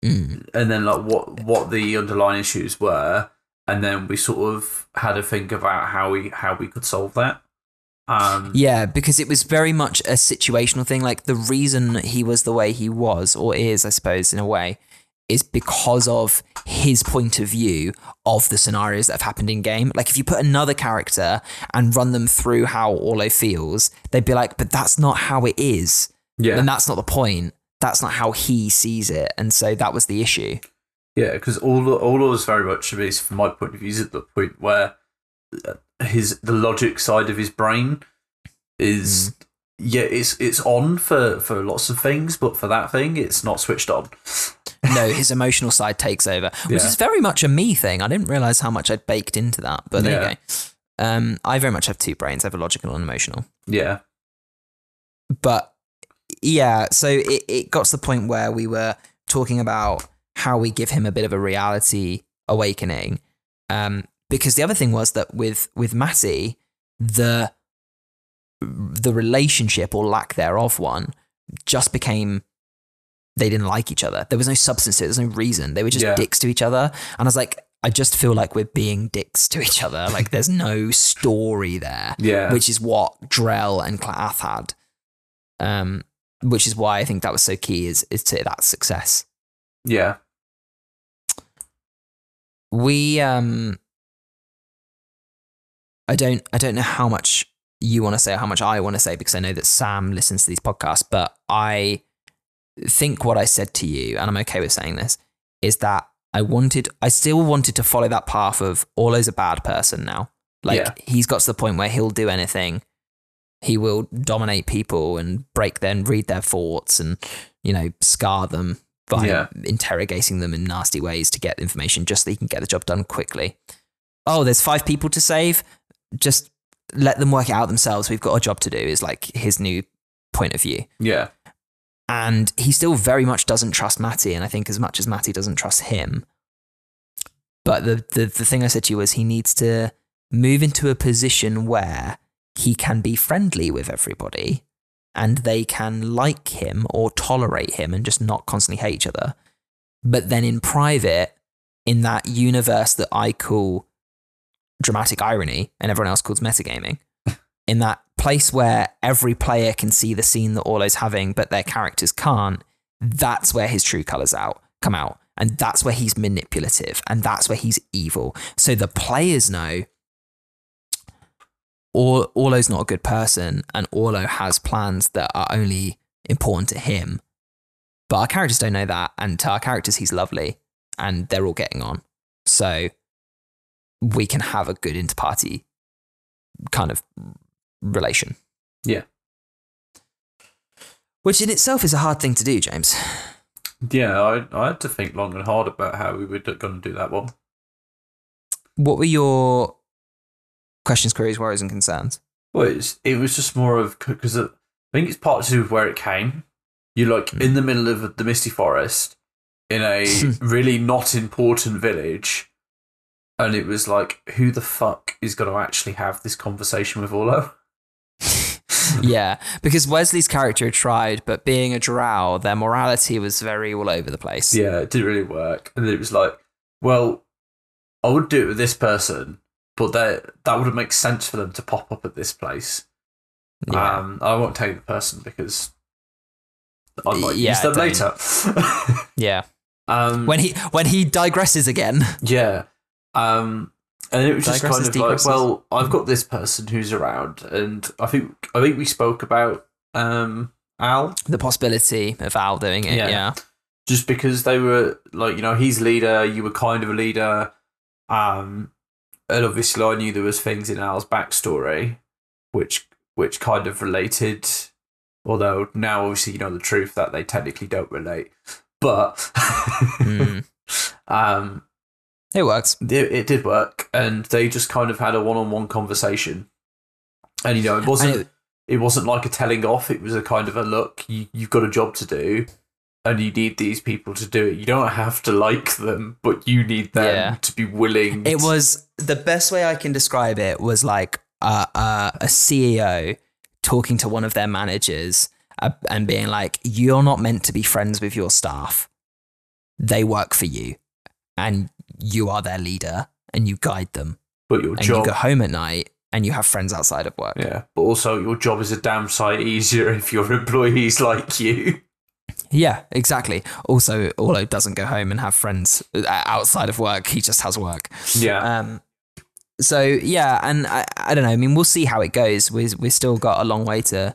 mm. and then like what, what the underlying issues were. And then we sort of had a think about how we, how we could solve that. Um, yeah, because it was very much a situational thing. Like, the reason he was the way he was, or is, I suppose, in a way, is because of his point of view of the scenarios that have happened in game. Like, if you put another character and run them through how Orlo feels, they'd be like, but that's not how it is. Yeah. And that's not the point. That's not how he sees it. And so that was the issue. Yeah, because Orlo, Orlo is very much, at least from my point of view, is at the point where his the logic side of his brain is mm. yeah it's it's on for for lots of things, but for that thing it's not switched on. No, his emotional side takes over, which yeah. is very much a me thing. I didn't realize how much I'd baked into that, but there yeah. you go. um I very much have two brains. I have a logical and emotional. Yeah. But yeah, so it, it got to the point where we were talking about how we give him a bit of a reality awakening. um Because the other thing was that with with Matty, the the relationship, or lack thereof one, just became, they didn't like each other. There was no substance to it. There was no reason. They were just yeah. dicks to each other. And I was like, I just feel like we're being dicks to each other. Like, there's no story there. Yeah. Which is what Drell and Kla'ath had. Um, which is why I think that was so key, is, is to that success. Yeah. We... um. I don't I don't know how much you want to say or how much I want to say, because I know that Sam listens to these podcasts, but I think what I said to you, and I'm okay with saying this, is that I wanted, I still wanted to follow that path of Orlo's a bad person now. Like, yeah. he's got to the point where he'll do anything. He will dominate people and break their, and read their thoughts and, you know, scar them by yeah. interrogating them in nasty ways to get information just so he can get the job done quickly. Oh, there's five people to save. Just let them work it out themselves. We've got a job to do, is like his new point of view. Yeah. And he still very much doesn't trust Matty. And I think as much as Matty doesn't trust him, but the, the, the thing I said to you was, he needs to move into a position where he can be friendly with everybody and they can like him or tolerate him and just not constantly hate each other. But then in private, in that universe that I call dramatic irony and everyone else calls metagaming, in that place where every player can see the scene that Orlo's having but their characters can't, that's where his true colours out come out, and that's where he's manipulative and that's where he's evil. So the players know or Orlo's not a good person and Orlo has plans that are only important to him, but our characters don't know that, and to our characters he's lovely and they're all getting on. So we can have a good inter-party kind of relation. Yeah. Which in itself is a hard thing to do, James. Yeah, I, I had to think long and hard about how we were going to do that one. What were your questions, queries, worries, and concerns? Well, it's, it was just more of, because I think it's part two of where it came. You're like mm. in the middle of the Misty Forest in a really not important village. And it was like, who the fuck is going to actually have this conversation with Orlo? Yeah, because Wesley's character tried, but being a drow, their morality was very all over the place. Yeah, it didn't really work. And it was like, well, I would do it with this person, but that that wouldn't make sense for them to pop up at this place. Yeah. Um, I won't tell you the person because I might yeah, use them later. yeah. Um, when he when he digresses again. Yeah. Um, and it was just digresses, kind of digresses. Like, well, I've got this person who's around, and I think I think we spoke about um Al, the possibility of Al doing it. Yeah. yeah. Just because they were like, you know, he's leader, you were kind of a leader. Um, and obviously I knew there was things in Al's backstory which which kind of related, although now obviously you know the truth that they technically don't relate. But mm. um, it works. It, it did work, and they just kind of had a one-on-one conversation. And you know, it wasn't it, it wasn't like a telling off. It was a kind of a look. You you've got a job to do. And you need these people to do it. You don't have to like them, but you need them yeah. to be willing. It was the best way I can describe it was like uh, uh, a C E O talking to one of their managers uh, and being like, you're not meant to be friends with your staff. They work for you and you are their leader and you guide them. But your and job. You go home at night and you have friends outside of work. Yeah. But also your job is a damn sight easier if your employees like you. Yeah, exactly. Also, Orlo doesn't go home and have friends outside of work. He just has work. Yeah. Um. So, yeah, and I, I don't know. I mean, we'll see how it goes. We've, we've still got a long way to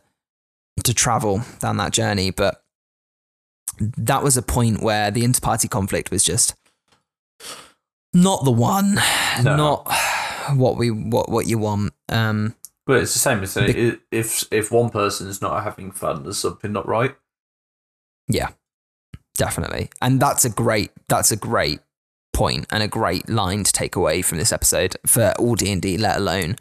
to travel down that journey. But that was a point where the inter-party conflict was just not the one, no. not what we what what you want. Um. But it's the same as be- if if one person's not having fun, there's something not right. Yeah, definitely. And that's a great, that's a great point and a great line to take away from this episode for all D and D, let alone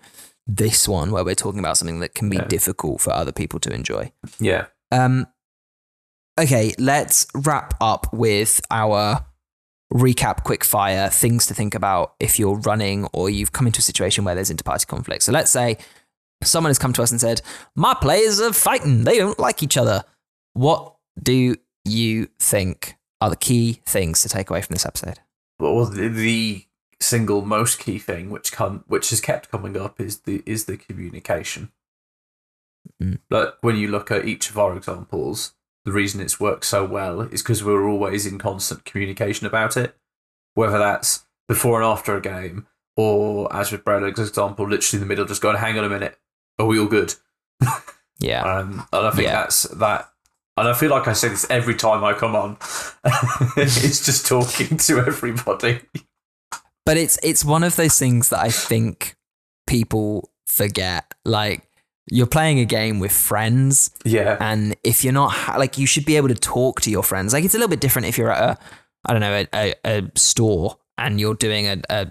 this one where we're talking about something that can be yeah. difficult for other people to enjoy. Yeah. Um. Okay, let's wrap up with our recap quickfire, things to think about if you're running or you've come into a situation where there's inter-party conflict. So let's say someone has come to us and said, my players are fighting, they don't like each other. What do you think are the key things to take away from this episode? Well, the, the single most key thing which come which has kept coming up is the is the communication. Mm. Like when you look at each of our examples, the reason it's worked so well is because we're always in constant communication about it, whether that's before and after a game, or as with Braelar's example, literally in the middle, just going, hang on a minute, are we all good? Yeah. um, and I think yeah. that's that. And I feel like I say this every time I come on. It's just talking to everybody. But it's it's one of those things that I think people forget. Like, you're playing a game with friends. Yeah. And if you're not, ha- like, you should be able to talk to your friends. Like, it's a little bit different if you're at a, I don't know, a, a, a store and you're doing a, a,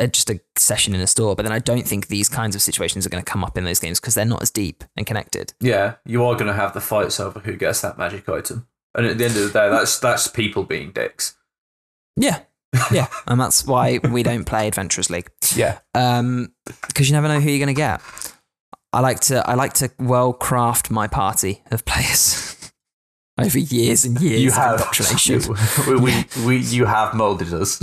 a just a session in a store. But then I don't think these kinds of situations are going to come up in those games because they're not as deep and connected. Yeah, you are going to have the fights over who gets that magic item, and at the end of the day, that's that's people being dicks. Yeah, yeah, and that's why we don't play Adventurers League. Yeah, um, because you never know who you're going to get. I like to I like to well craft my party of players over years and years. You have indoctrination. You, we, we, we, you have molded us.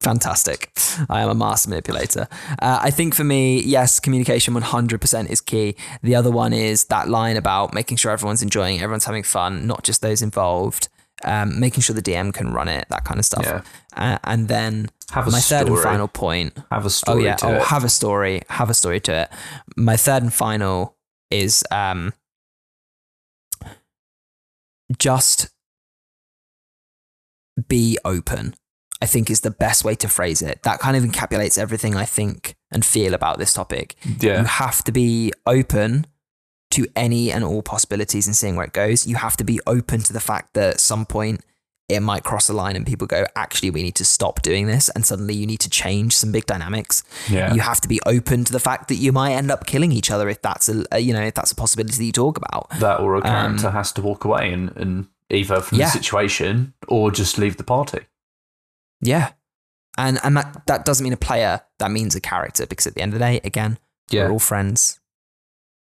Fantastic. I am a master manipulator. Uh, I think for me, yes, communication one hundred percent is key. The other one is that line about making sure everyone's enjoying it, everyone's having fun, not just those involved, um, making sure the D M can run it, that kind of stuff. Yeah. Uh, and then have my story. Third and final point. Have a story oh, yeah, to oh, it. Have a story. Have a story to it. My third and final is um, just be open, I think is the best way to phrase it. That kind of encapsulates everything I think and feel about this topic. Yeah. You have to be open to any and all possibilities and seeing where it goes. You have to be open to the fact that at some point it might cross a line and people go, actually, we need to stop doing this. And suddenly you need to change some big dynamics. Yeah. You have to be open to the fact that you might end up killing each other if that's a, a you know, if that's a possibility that you talk about. That or a character um, has to walk away and, and either from yeah. the situation or just leave the party. Yeah. And and that, that doesn't mean a player, that means a character, because at the end of the day, again, yeah. we're all friends.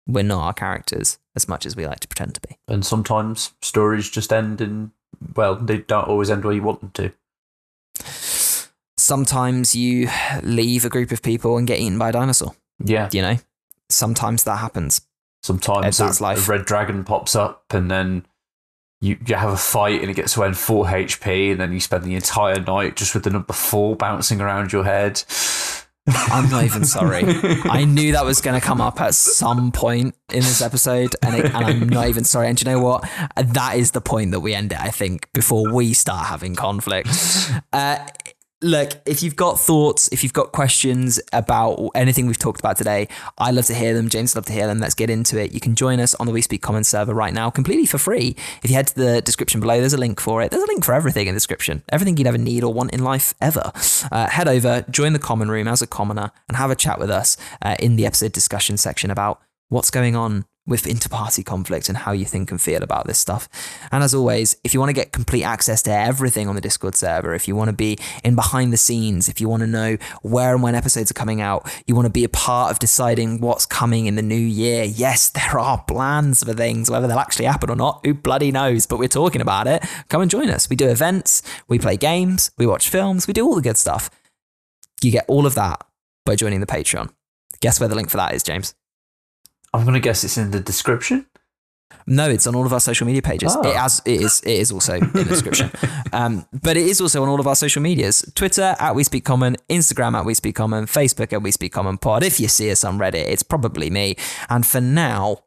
We're not our characters as much as we like to pretend to be. And sometimes stories just end in, well, they don't always end where you want them to. Sometimes you leave a group of people and get eaten by a dinosaur. Yeah. You know, sometimes that happens. Sometimes that's a, life. A red dragon pops up and then you, you have a fight and it gets to end four H P and then you spend the entire night just with the number four bouncing around your head. I'm not even sorry. I knew that was going to come up at some point in this episode, and, it, and I'm not even sorry. And do you know what? That is the point that we end it, I think, before we start having conflict. Uh, look, if you've got thoughts, if you've got questions about anything we've talked about today, I love to hear them. James loves to hear them. Let's get into it. You can join us on the We Speak Common server right now, completely for free. If you head to the description below, there's a link for it. There's a link for everything in the description. Everything you'd ever need or want in life, ever. Uh, head over, join the common room as a commoner, and have a chat with us uh, in the episode discussion section about what's going on with inter-party conflict and how you think and feel about this stuff. And as always, if you want to get complete access to everything on the Discord server, if you want to be in behind the scenes, if you want to know where and when episodes are coming out, you want to be a part of deciding what's coming in the new year. Yes, there are plans for things, whether they'll actually happen or not, who bloody knows, but we're talking about it. Come and join us. We do events, we play games, we watch films, we do all the good stuff. You get all of that by joining the Patreon. Guess where the link for that is, James? I'm going to guess it's in the description. No, it's on all of our social media pages. Oh. It, has, it, is, it is also in the description. um, but it is also on all of our social medias. Twitter at We Speak Common, Instagram at We Speak Common, Facebook at We Speak Common Pod. If you see us on Reddit, it's probably me. And for now,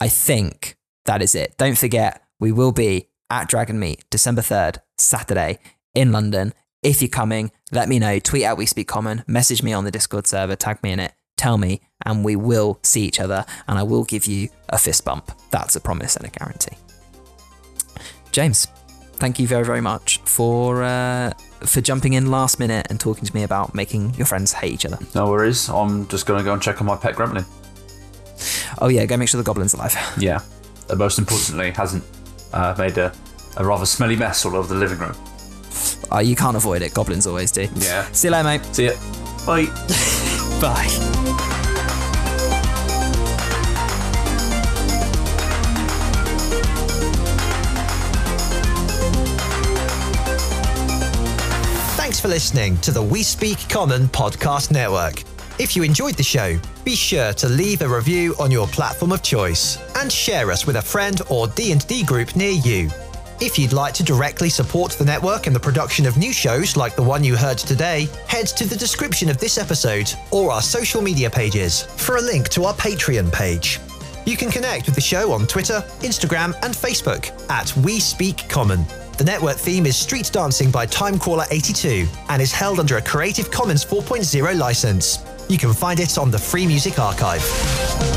I think that is it. Don't forget, we will be at Dragon Meet, December third, Saturday in London. If you're coming, let me know. Tweet at We Speak Common, message me on the Discord server, tag me in it. Tell me, and we will see each other, and I will give you a fist bump. That's a promise and a guarantee. James, thank you very, very much for uh, for jumping in last minute and talking to me about making your friends hate each other. No worries. I'm just going to go and check on my pet gremlin. Oh yeah, go make sure the goblin's alive. Yeah, and most importantly, hasn't uh, made a, a rather smelly mess all over the living room. Uh, you can't avoid it. Goblins always do. Yeah. See you later, mate. See ya. Bye. Bye. Thanks for listening to the We Speak Common podcast network. If you enjoyed the show, be sure to leave a review on your platform of choice and share us with a friend or D and D group near you. If you'd like to directly support the network and the production of new shows like the one you heard today, head to the description of this episode or our social media pages for a link to our Patreon page. You can connect with the show on Twitter, Instagram and Facebook at We Speak Common. The network theme is Street Dancing by Timecrawler eighty-two and is held under a Creative Commons four point oh license. You can find it on the Free Music Archive.